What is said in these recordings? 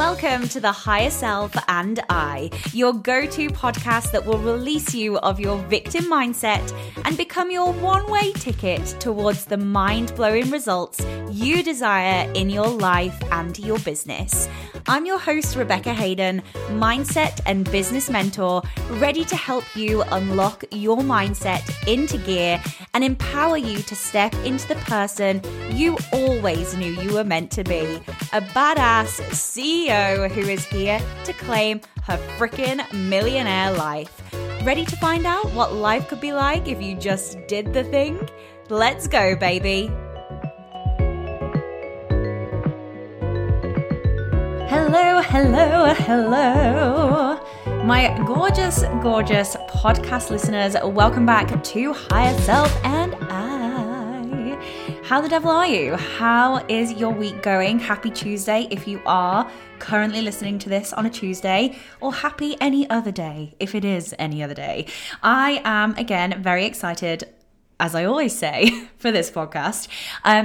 Welcome to The Higher Self and I, your go-to podcast that will release you of your victim mindset and become your one-way ticket towards the mind-blowing results you desire in your life and your business. I'm your host, Rebecca Hayden, mindset and business mentor, ready to help you unlock your mindset into gear and empower you to step into the person you always knew you were meant to be, a badass CEO who is here to claim her frickin' millionaire life. Ready to find out what life could be like if you just did the thing? Let's go, baby. Hello, hello, hello. My gorgeous, gorgeous podcast listeners, welcome back to Higher Self and I. How the devil are you? How is your week going? Happy Tuesday if you are currently listening to this on a Tuesday, or happy any other day if it is any other day. I am, again, very excited, as I always say, for this podcast,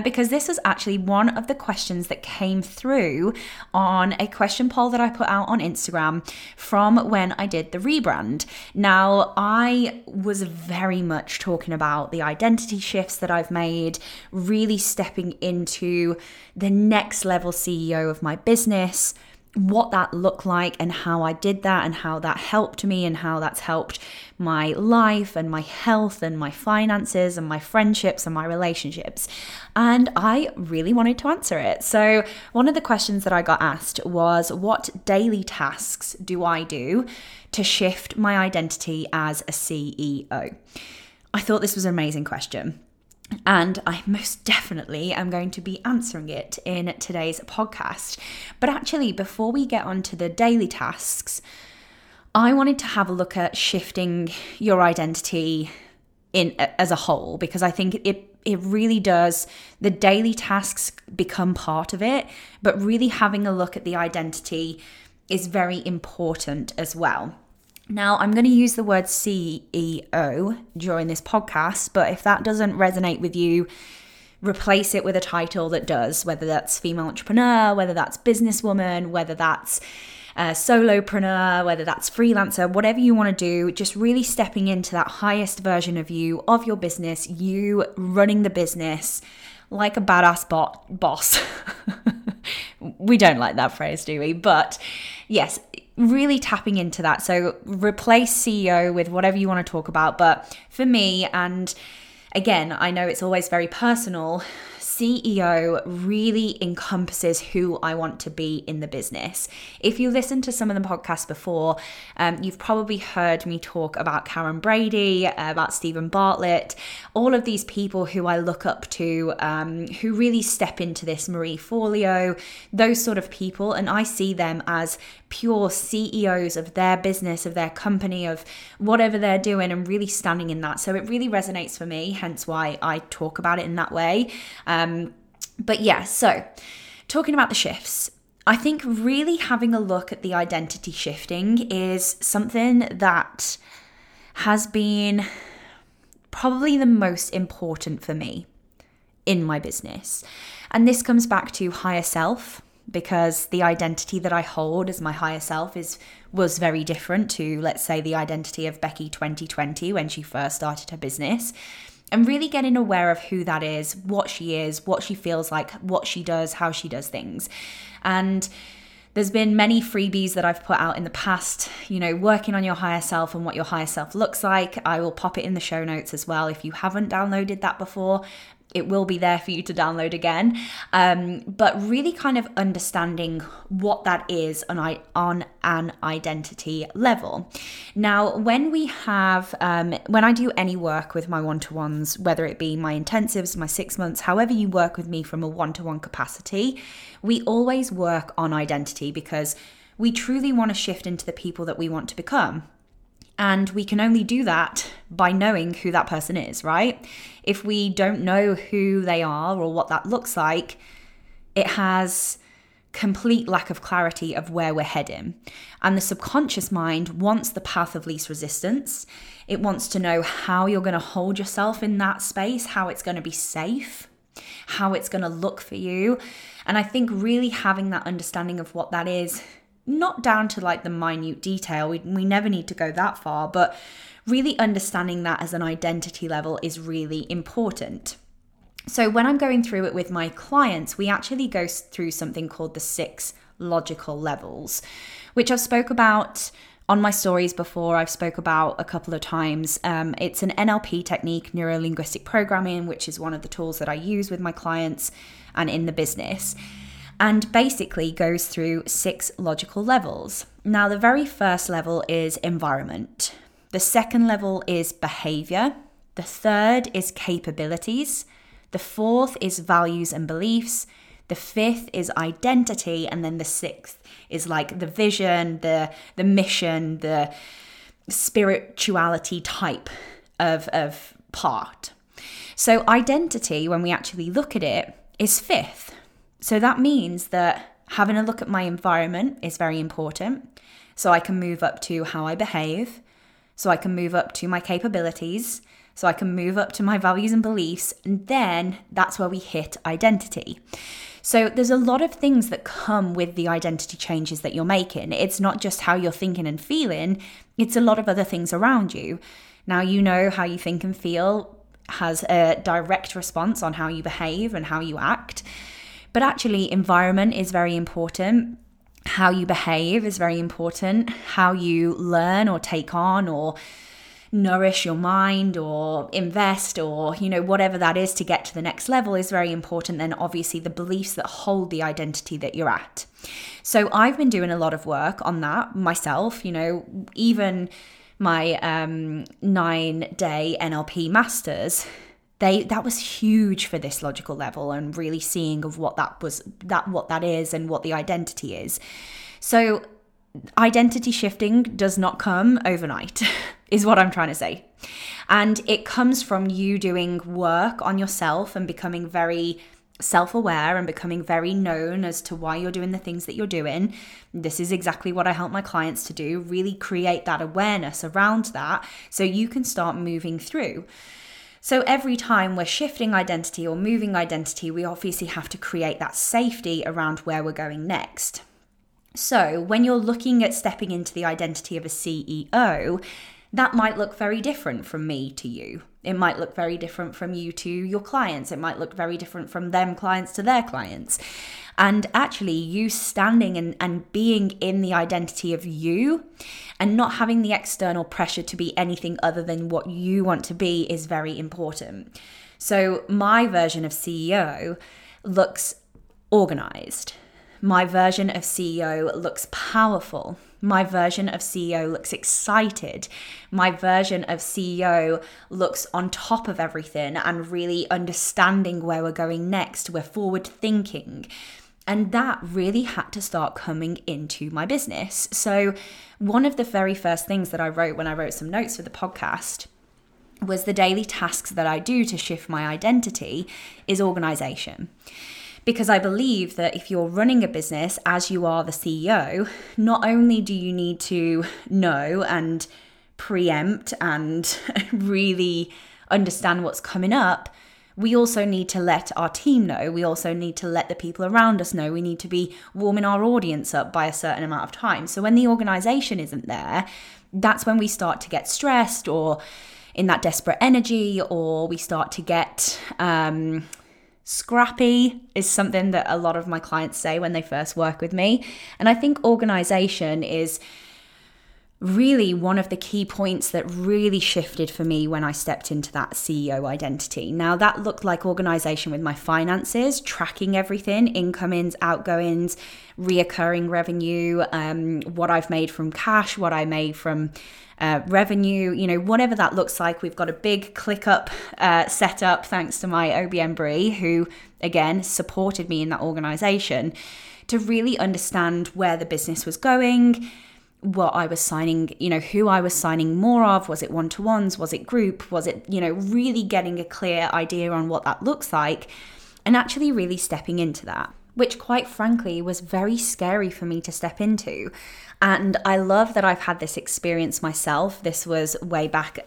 because this was actually one of the questions that came through on a question poll that I put out on Instagram from when I did the rebrand. Now, I was very much talking about the identity shifts that I've made, really stepping into the next level CEO of my business, what that looked like and how I did that and how that helped me and how that's helped my life and my health and my finances and my friendships and my relationships. And I really wanted to answer it. So one of the questions that I got asked was, what daily tasks do I do to shift my identity as a CEO? I thought this was an amazing question, and I most definitely am going to be answering it in today's podcast. But actually, before we get on to the daily tasks, I wanted to have a look at shifting your identity as a whole, because I think it really does, the daily tasks become part of it, but really having a look at the identity is very important as well. Now, I'm going to use the word CEO during this podcast, but if that doesn't resonate with you, replace it with a title that does, whether that's female entrepreneur, whether that's businesswoman, whether that's solopreneur, whether that's freelancer, whatever you want to do, just really stepping into that highest version of you, of your business, you running the business like a badass boss. We don't like that phrase, do we? But yes, really tapping into that. So replace CEO with whatever you want to talk about. But for me, and again, I know it's always very personal, CEO really encompasses who I want to be in the business. If you listen to some of the podcasts before, you've probably heard me talk about Karen Brady, about Stephen Bartlett, all of these people who I look up to, who really step into this, Marie Forleo, those sort of people. And I see them as pure CEOs of their business, of their company, of whatever they're doing, and really standing in that. So it really resonates for me, hence why I talk about it in that way. But yeah, so talking about the shifts, I think really having a look at the identity shifting is something that has been probably the most important for me in my business. And this comes back to higher self, because the identity that I hold as my higher self was very different to, let's say, the identity of Becky 2020 when she first started her business. And really getting aware of who that is, what she feels like, what she does, how she does things. And there's been many freebies that I've put out in the past, you know, working on your higher self and what your higher self looks like. I will pop it in the show notes as well. If you haven't downloaded that before, it will be there for you to download again. But really kind of understanding what that is on an identity level. Now, when we have, when I do any work with my one-to-ones, whether it be my intensives, my 6 months, however you work with me from a one-to-one capacity, we always work on identity, because we truly want to shift into the people that we want to become. And we can only do that by knowing who that person is, right? If we don't know who they are or what that looks like, it has complete lack of clarity of where we're heading. And the subconscious mind wants the path of least resistance. It wants to know how you're going to hold yourself in that space, how it's going to be safe, how it's going to look for you. And I think really having that understanding of what that is, not down to like the minute detail, we never need to go that far, but really understanding that as an identity level is really important. So when I'm going through it with my clients, we actually go through something called the 6 logical levels, which I've spoke about on my stories before. I've spoke about a couple of times. It's an NLP technique, neuro-linguistic programming, which is one of the tools that I use with my clients and in the business, and basically goes through 6 logical levels. Now, the very first level is environment. The second level is behavior. The third is capabilities. The fourth is values and beliefs. The fifth is identity. And then the sixth is like the vision, the mission, the spirituality type of part. So identity, when we actually look at it, is 5th. So that means that having a look at my environment is very important. So I can move up to how I behave. So I can move up to my capabilities. So I can move up to my values and beliefs, and then that's where we hit identity. So there's a lot of things that come with the identity changes that you're making. It's not just how you're thinking and feeling, it's a lot of other things around you. Now, you know, how you think and feel has a direct response on how you behave and how you act. But actually, environment is very important. How you behave is very important. How you learn or take on or nourish your mind or invest or, you know, whatever that is to get to the next level is very important. Then obviously the beliefs that hold the identity that you're at. So I've been doing a lot of work on that myself, you know, even my 9-day NLP masters, that was huge for this logical level and really seeing of what that was, that what that is and what the identity is. So identity shifting does not come overnight is what I'm trying to say. And it comes from you doing work on yourself and becoming very self-aware and becoming very known as to why you're doing the things that you're doing. This is exactly what I help my clients to do, really create that awareness around that so you can start moving through. So every time we're shifting identity or moving identity, we obviously have to create that safety around where we're going next. So when you're looking at stepping into the identity of a CEO, that might look very different from me to you. It might look very different from you to your clients. It might look very different from them clients to their clients. And actually you standing and being in the identity of you and not having the external pressure to be anything other than what you want to be is very important. So my version of CEO looks organized. My version of CEO looks powerful. My version of CEO looks excited. My version of CEO looks on top of everything and really understanding where we're going next. We're forward thinking. And that really had to start coming into my business. So one of the very first things that I wrote when I wrote some notes for the podcast was the daily tasks that I do to shift my identity is organization. Because I believe that if you're running a business as you are the CEO, not only do you need to know and preempt and really understand what's coming up, we also need to let our team know. We also need to let the people around us know. We need to be warming our audience up by a certain amount of time. So when the organization isn't there, that's when we start to get stressed or in that desperate energy, or we start to get scrappy is something that a lot of my clients say when they first work with me. And I think organization is really one of the key points that really shifted for me when I stepped into that CEO identity. Now, that looked like organization with my finances, tracking everything, incomings, outgoings, reoccurring revenue, what I've made from cash, what I made from revenue, you know, whatever that looks like. We've got a big ClickUp set up thanks to my OBM Bree, who again supported me in that organization to really understand where the business was going, what I was signing, you know, who I was signing more of. Was it one-to-ones? Was it group? Was it, you know, really getting a clear idea on what that looks like and actually really stepping into that. which quite frankly was very scary for me to step into. And I love that I've had this experience myself. This was way back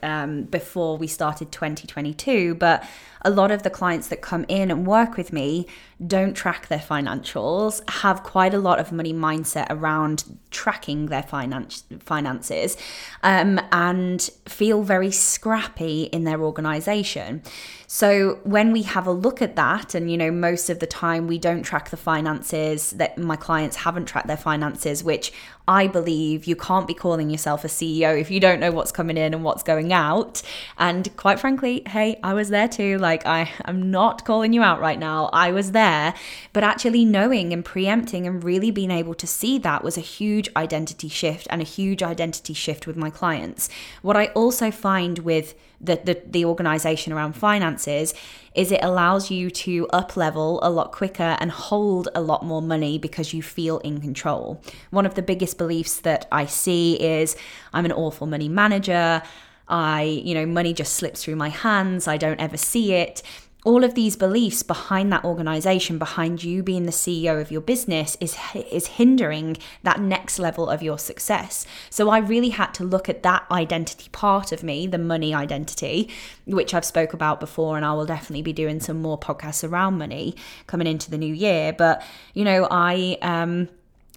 before we started 2022, but a lot of the clients that come in and work with me don't track their financials, have quite a lot of money mindset around tracking their finances, and feel very scrappy in their organization. So when we have a look at that, and you know, most of the time we don't track the finances, that my clients haven't tracked their finances, which I believe you can't be calling yourself a CEO if you don't know what's coming in and what's going out. And quite frankly, hey, I was there too. Like, I'm not calling you out right now. I was there. But actually knowing and preempting and really being able to see that was a huge identity shift, and a huge identity shift with my clients. What I also find with the organization around finances is it allows you to up level a lot quicker and hold a lot more money because you feel in control. One of the biggest beliefs that I see is I'm an awful money manager. Money just slips through my hands. I don't ever see it. All of these beliefs behind that organization, behind you being the CEO of your business, is hindering that next level of your success. So I really had to look at that identity part of me, the money identity, which I've spoke about before, and I will definitely be doing some more podcasts around money coming into the new year. But, you know, I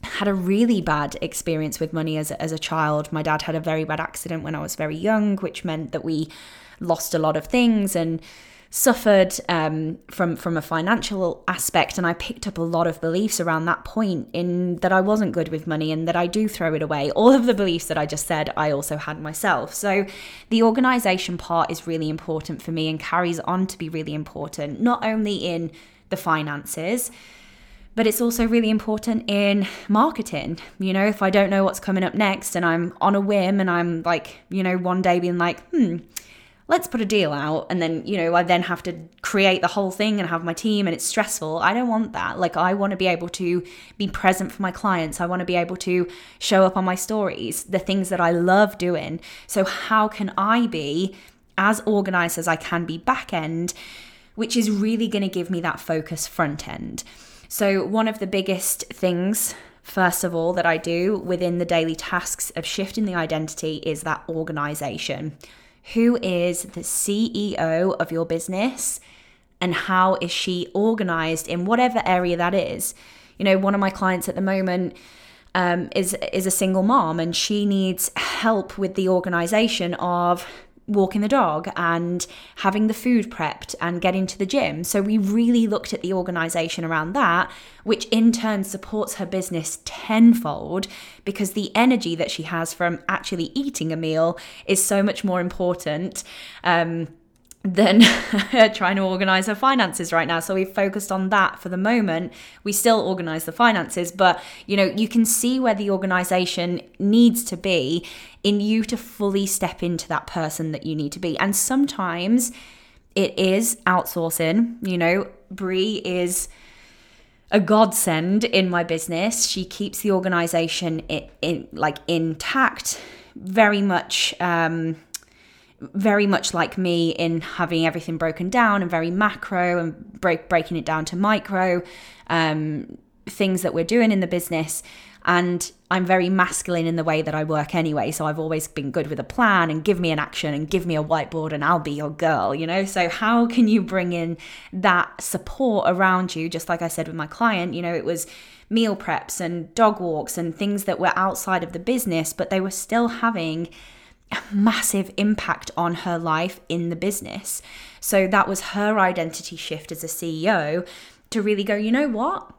had a really bad experience with money as a child. My dad had a very bad accident when I was very young, which meant that we lost a lot of things and suffered from a financial aspect. And I picked up a lot of beliefs around that point, in that I wasn't good with money and that I do throw it away. All of the beliefs that I just said, I also had myself. So the organization part is really important for me and carries on to be really important, not only in the finances, but it's also really important in marketing. You know, if I don't know what's coming up next and I'm on a whim and I'm like, you know, one day being like, let's put a deal out. And then, you know, I then have to create the whole thing and have my team, and it's stressful. I don't want that. Like, I want to be able to be present for my clients. I want to be able to show up on my stories, the things that I love doing. So how can I be as organized as I can be back end, which is really going to give me that focus front end? So one of the biggest things, first of all, that I do within the daily tasks of shifting the identity is that organization. Who is the CEO of your business, and how is she organized in whatever area that is? You know, one of my clients at the moment is a single mom, and she needs help with the organization of walking the dog and having the food prepped and getting to the gym. So we really looked at the organization around that, which in turn supports her business tenfold, because the energy that she has from actually eating a meal is so much more important than trying to organize her finances right now. So we've focused on that for the moment. We still organize the finances, but you know, you can see where the organization needs to be in you to fully step into that person that you need to be. And sometimes it is outsourcing. You know, Bree is a godsend in my business. She keeps the organization intact, very much like me in having everything broken down and very macro, and breaking it down to micro things that we're doing in the business. And I'm very masculine in the way that I work anyway, so I've always been good with a plan, and give me an action and give me a whiteboard and I'll be your girl, you know. So how can you bring in that support around you? Just like I said with my client, you know, it was meal preps and dog walks and things that were outside of the business, but they were still having a massive impact on her life in the business. So that was her identity shift as a CEO, to really go, you know what,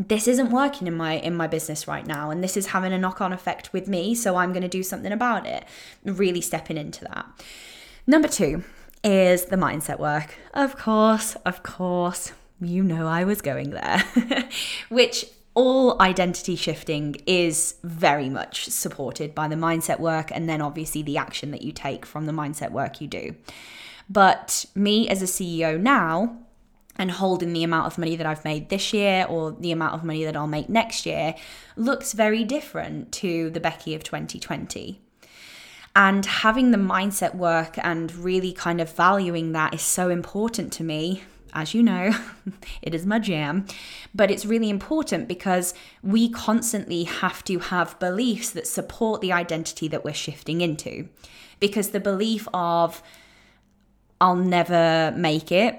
this isn't working in my business right now, and this is having a knock-on effect with me, so I'm going to do something about it. Really stepping into that. Number two is the mindset work. Of course, you know I was going there, which all identity shifting is very much supported by the mindset work, and then obviously the action that you take from the mindset work you do. But me as a CEO now, and holding the amount of money that I've made this year or the amount of money that I'll make next year, looks very different to the Becky of 2020. And having the mindset work and really kind of valuing that is so important to me, as you know, it is my jam, but it's really important because we constantly have to have beliefs that support the identity that we're shifting into. Because the belief of, I'll never make it,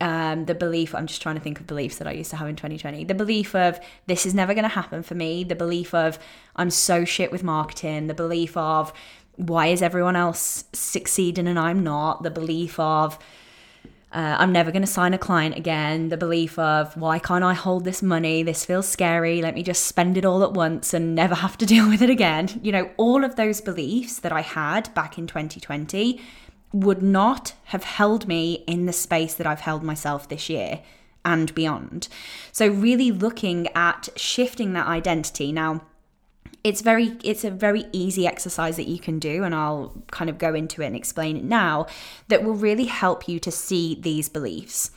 the belief, I'm just trying to think of beliefs that I used to have in 2020, the belief of this is never going to happen for me, the belief of I'm so shit with marketing, the belief of why is everyone else succeeding and I'm not, the belief of I'm never going to sign a client again, the belief of why can't I hold this money, this feels scary, let me just spend it all at once and never have to deal with it again. You know, all of those beliefs that I had back in 2020 would not have held me in the space that I've held myself this year and beyond. So really looking at shifting that identity. Now, it's a very easy exercise that you can do, and I'll kind of go into it and explain it now, that will really help you to see these beliefs.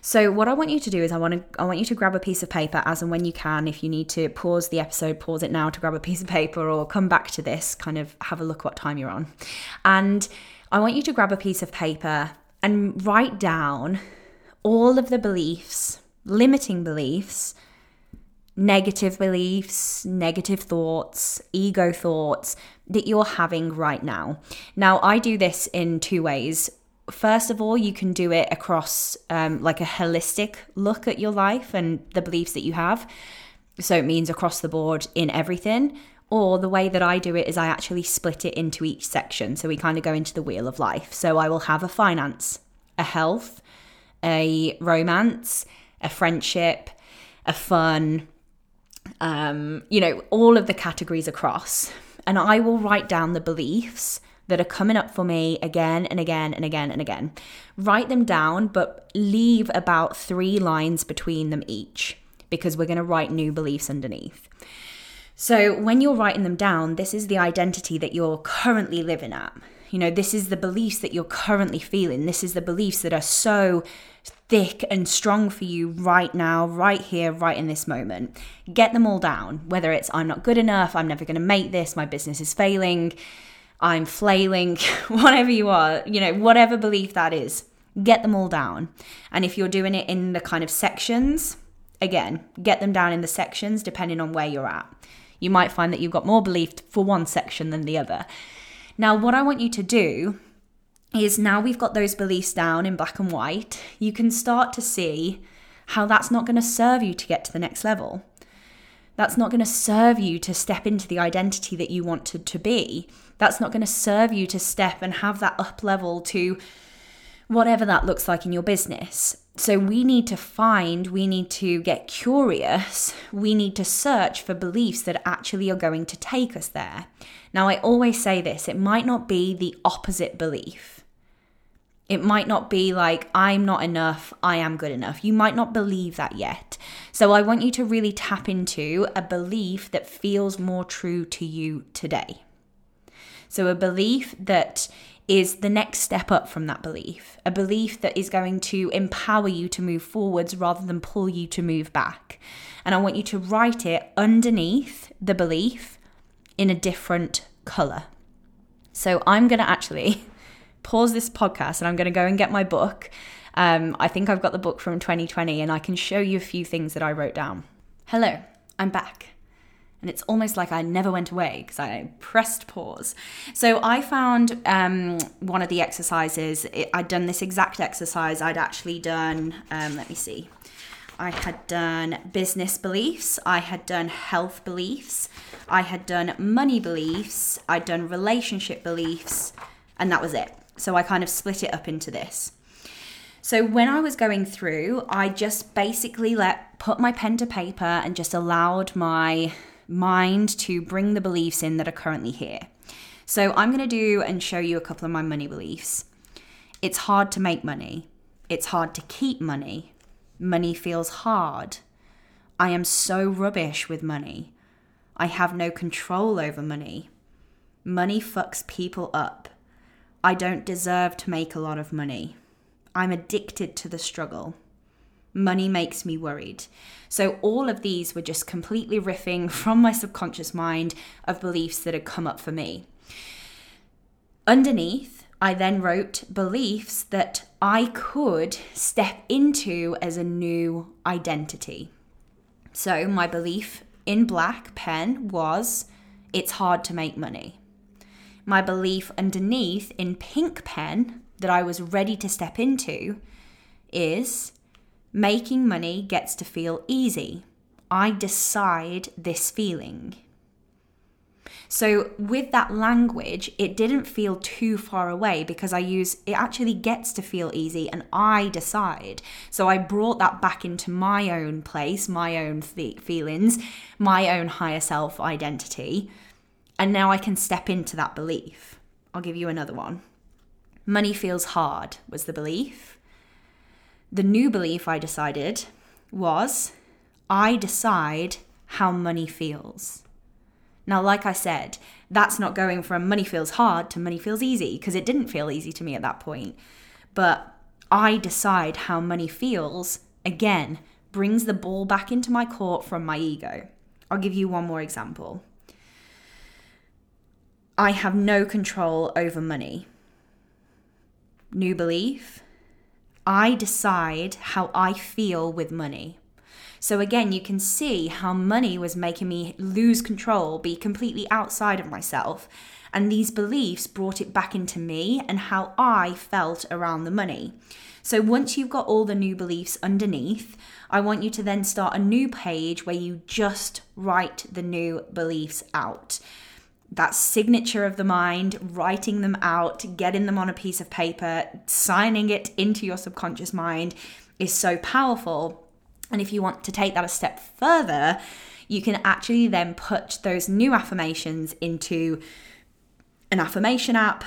So what I want you to do is I want you to grab a piece of paper as and when you can. If you need to pause the episode, pause it now to grab a piece of paper, or come back to this, kind of have a look what time you're on. And I want you to grab a piece of paper and write down all of the beliefs, limiting beliefs, negative beliefs, negative thoughts, ego thoughts that you're having right now. Now, I do this in two ways. First of all, you can do it across like a holistic look at your life and the beliefs that you have. So it means across the board in everything. Or the way that I do it is I actually split it into each section. So we kind of go into the wheel of life. So I will have a finance, a health, a romance, a friendship, a fun, you know, all of the categories across. And I will write down the beliefs that are coming up for me again and again and again and again. Write them down, but leave about 3 lines between them each, because we're going to write new beliefs underneath. So when you're writing them down, this is the identity that you're currently living at. You know, this is the beliefs that you're currently feeling. This is the beliefs that are so thick and strong for you right now, right here, right in this moment. Get them all down, whether it's I'm not good enough, I'm never going to make this, my business is failing, I'm flailing, whatever you are, you know, whatever belief that is, get them all down. And if you're doing it in the kind of sections, again, get them down in the sections depending on where you're at. You might find that you've got more belief for one section than the other. Now, what I want you to do is, now we've got those beliefs down in black and white, you can start to see how that's not going to serve you to get to the next level. That's not going to serve you to step into the identity that you wanted to be. That's not going to serve you to step and have that up level to whatever that looks like in your business. So we need to get curious, we need to search for beliefs that actually are going to take us there. Now, I always say this, it might not be the opposite belief. It might not be like, I'm not enough, I am good enough. You might not believe that yet. So I want you to really tap into a belief that feels more true to you today. So a belief that is the next step up from that belief, a belief that is going to empower you to move forwards rather than pull you to move back. And I want you to write it underneath the belief in a different color. So I'm going to actually pause this podcast and I'm going to go and get my book. I think I've got the book from 2020 and I can show you a few things that I wrote down. Hello, I'm back. And it's almost like I never went away because I pressed pause. So I found one of the exercises, I'd done this exact exercise. I'd actually done, let me see. I had done business beliefs. I had done health beliefs. I had done money beliefs. I'd done relationship beliefs. And that was it. So I kind of split it up into this. So when I was going through, I just basically put my pen to paper and just allowed my mind to bring the beliefs in that are currently here. So I'm going to do and show you a couple of my money beliefs. It's hard to make money. It's hard to keep money. Money feels hard. I am so rubbish with money. I have no control over money. Money fucks people up. I don't deserve to make a lot of money. I'm addicted to the struggle. Money makes me worried. So all of these were just completely riffing from my subconscious mind of beliefs that had come up for me. Underneath I then wrote beliefs that I could step into as a new identity. So my belief in black pen was, it's hard to make money. My belief underneath in pink pen that I was ready to step into is, making money gets to feel easy. I decide this feeling. So with that language, it didn't feel too far away because it actually gets to feel easy and I decide. So I brought that back into my own place, my own feelings, my own higher self identity. And now I can step into that belief. I'll give you another one. Money feels hard was the belief. The new belief I decided was, I decide how money feels. Now, like I said, that's not going from money feels hard to money feels easy, because it didn't feel easy to me at that point. But I decide how money feels, again, brings the ball back into my court from my ego. I'll give you one more example. I have no control over money. New belief. I decide how I feel with money. So again, you can see how money was making me lose control, be completely outside of myself. And these beliefs brought it back into me and how I felt around the money. So once you've got all the new beliefs underneath, I want you to then start a new page where you just write the new beliefs out. That signature of the mind, writing them out, getting them on a piece of paper, signing it into your subconscious mind is so powerful. And if you want to take that a step further, you can actually then put those new affirmations into an affirmation app.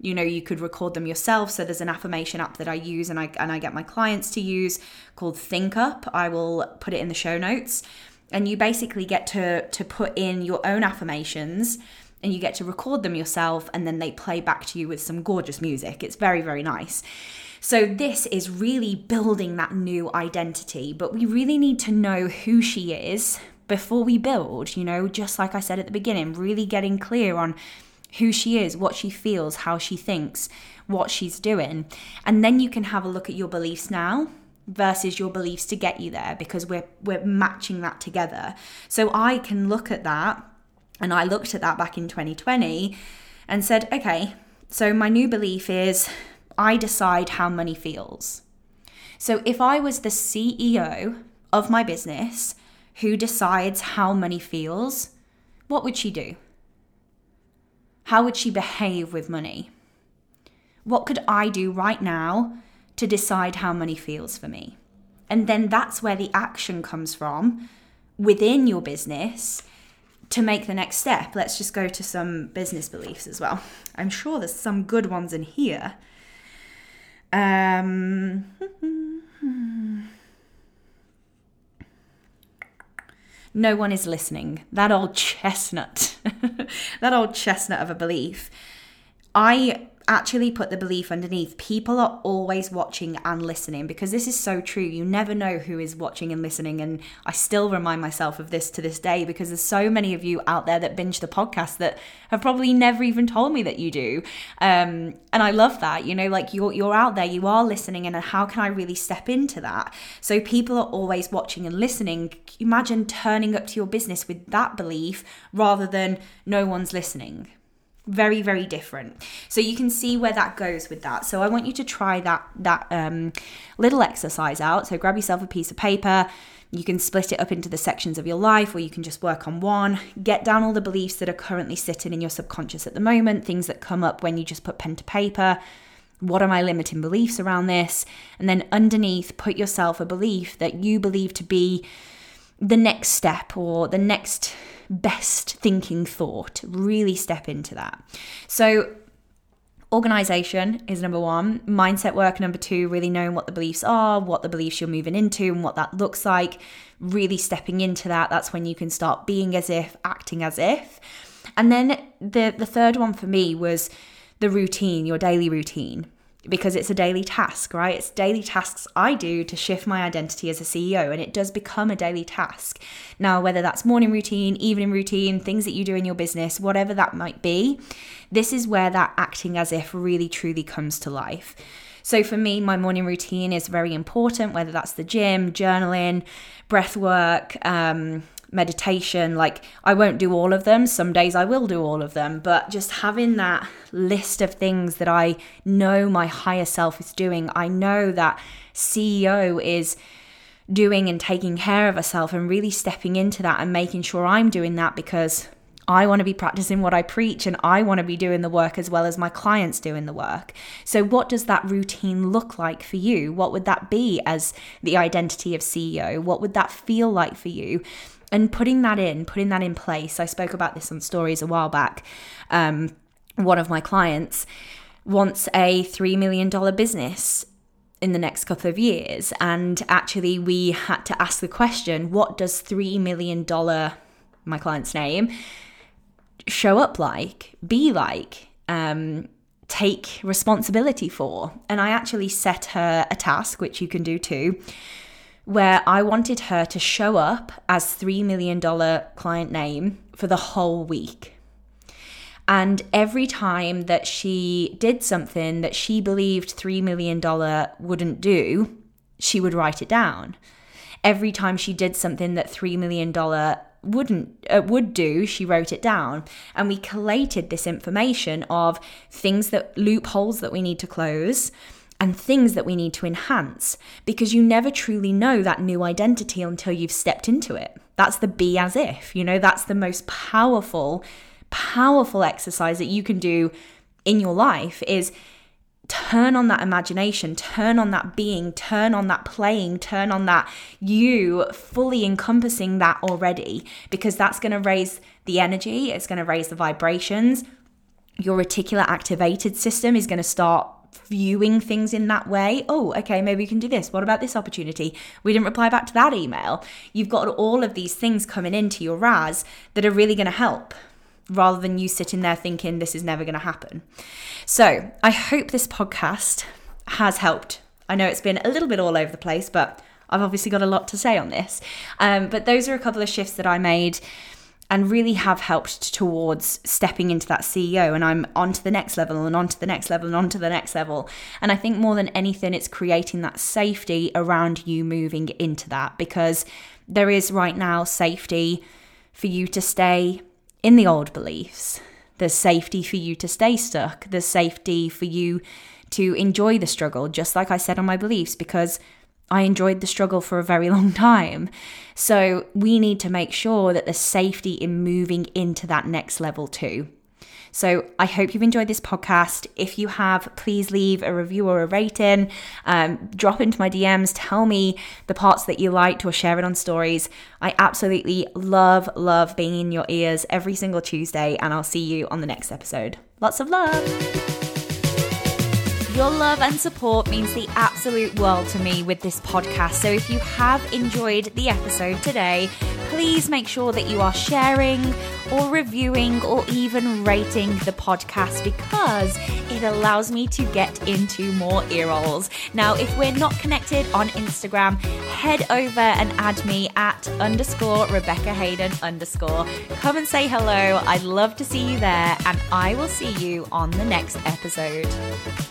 You could record them yourself. So there's an affirmation app that I use and I get my clients to use called ThinkUp. I will put it in the show notes. And you basically get to put in your own affirmations and you get to record them yourself. And then they play back to you with some gorgeous music. It's very, very nice. So this is really building that new identity, but we really need to know who she is before we build, just like I said at the beginning, really getting clear on who she is, what she feels, how she thinks, what she's doing. And then you can have a look at your beliefs now versus your beliefs to get you there, because we're matching that together. So I can look at that, and I looked at that back in 2020 and said, okay, so my new belief is, I decide how money feels. So if I was the CEO of my business who decides how money feels, what would she do? How would she behave with money? What could I do right now to decide how money feels for me? And then that's where the action comes from within your business to make the next step. Let's just go to some business beliefs as well. I'm sure there's some good ones in here. No one is listening. That old chestnut of a belief. I actually put the belief underneath, people are always watching and listening, because this is so true. You never know who is watching and listening. And I still remind myself of this to this day, because there's so many of you out there that binge the podcast that have probably never even told me that you do. And I love that, you're out there, you are listening, and how can I really step into that? So people are always watching and listening. Imagine turning up to your business with that belief rather than no one's listening. Very, very different. So you can see where that goes with that. So I want you to try that little exercise out. So grab yourself a piece of paper. You can split it up into the sections of your life, or you can just work on one. Get down all the beliefs that are currently sitting in your subconscious at the moment, things that come up when you just put pen to paper. What are my limiting beliefs around this? And then underneath, put yourself a belief that you believe to be the next step or the next best thinking thought. Really step into that. So organization is number one, mindset work number two, really knowing what the beliefs are, what the beliefs you're moving into and what that looks like, really stepping into that. That's when you can start being as if, acting as if. And then the third one for me was the routine, your daily routine. because it's a daily task, right? It's daily tasks I do to shift my identity as a CEO, and it does become a daily task. Now, whether that's morning routine, evening routine, things that you do in your business, whatever that might be, this is where that acting as if really truly comes to life. So for me, my morning routine is very important, whether that's the gym, journaling, breath work, meditation. Like, I won't do all of them. Some days I will do all of them, but just having that list of things that I know my higher self is doing, I know that CEO is doing and taking care of herself and really stepping into that and making sure I'm doing that because I want to be practicing what I preach and I want to be doing the work as well as my clients doing the work. So what does that routine look like for you? What would that be as the identity of CEO? What would that feel like for you? And putting that in place. I spoke about this on Stories a while back. One of my clients wants a $3 million business in the next couple of years. And actually we had to ask the question, what does $3 million, my client's name, show up like, be like, take responsibility for? And I actually set her a task, which you can do too, where I wanted her to show up as $3 million client name for the whole week. And every time that she did something that she believed $3 million wouldn't do, she would write it down. Every time she did something that $3 million would do, she wrote it down. And we collated this information of things that, loopholes that we need to close and things that we need to enhance, because you never truly know that new identity until you've stepped into it. That's the be as if, you know, that's the most powerful exercise that you can do in your life, is turn on that imagination, turn on that being, turn on that playing, turn on that you fully encompassing that already, because that's going to raise the energy, it's going to raise the vibrations. Your reticular activated system is going to start viewing things in that way. Oh, okay, maybe we can do this. What about this opportunity? We didn't reply back to that email. You've got all of these things coming into your RAS that are really going to help, rather than you sitting there thinking this is never going to happen. So I hope this podcast has helped. I know it's been a little bit all over the place, but I've obviously got a lot to say on this. But those are a couple of shifts that I made and really have helped towards stepping into that CEO. And I'm on to the next level and on to the next level and on to the next level. And I think more than anything, it's creating that safety around you moving into that, because there is right now safety for you to stay in the old beliefs. There's safety for you to stay stuck. There's safety for you to enjoy the struggle, just like I said on my beliefs, because I enjoyed the struggle for a very long time. So we need to make sure that there's safety in moving into that next level too. So I hope you've enjoyed this podcast. If you have, please leave a review or a rating. Drop into my DMs. Tell me the parts that you liked or share it on Stories. I absolutely love being in your ears every single Tuesday, and I'll see you on the next episode. Lots of love. Your love and support means the absolute world to me with this podcast. So if you have enjoyed the episode today, please make sure that you are sharing or reviewing or even rating the podcast, because it allows me to get into more ear holes. Now, if we're not connected on Instagram, head over and add me at _Rebecca Hayden_. Come and say hello. I'd love to see you there, and I will see you on the next episode.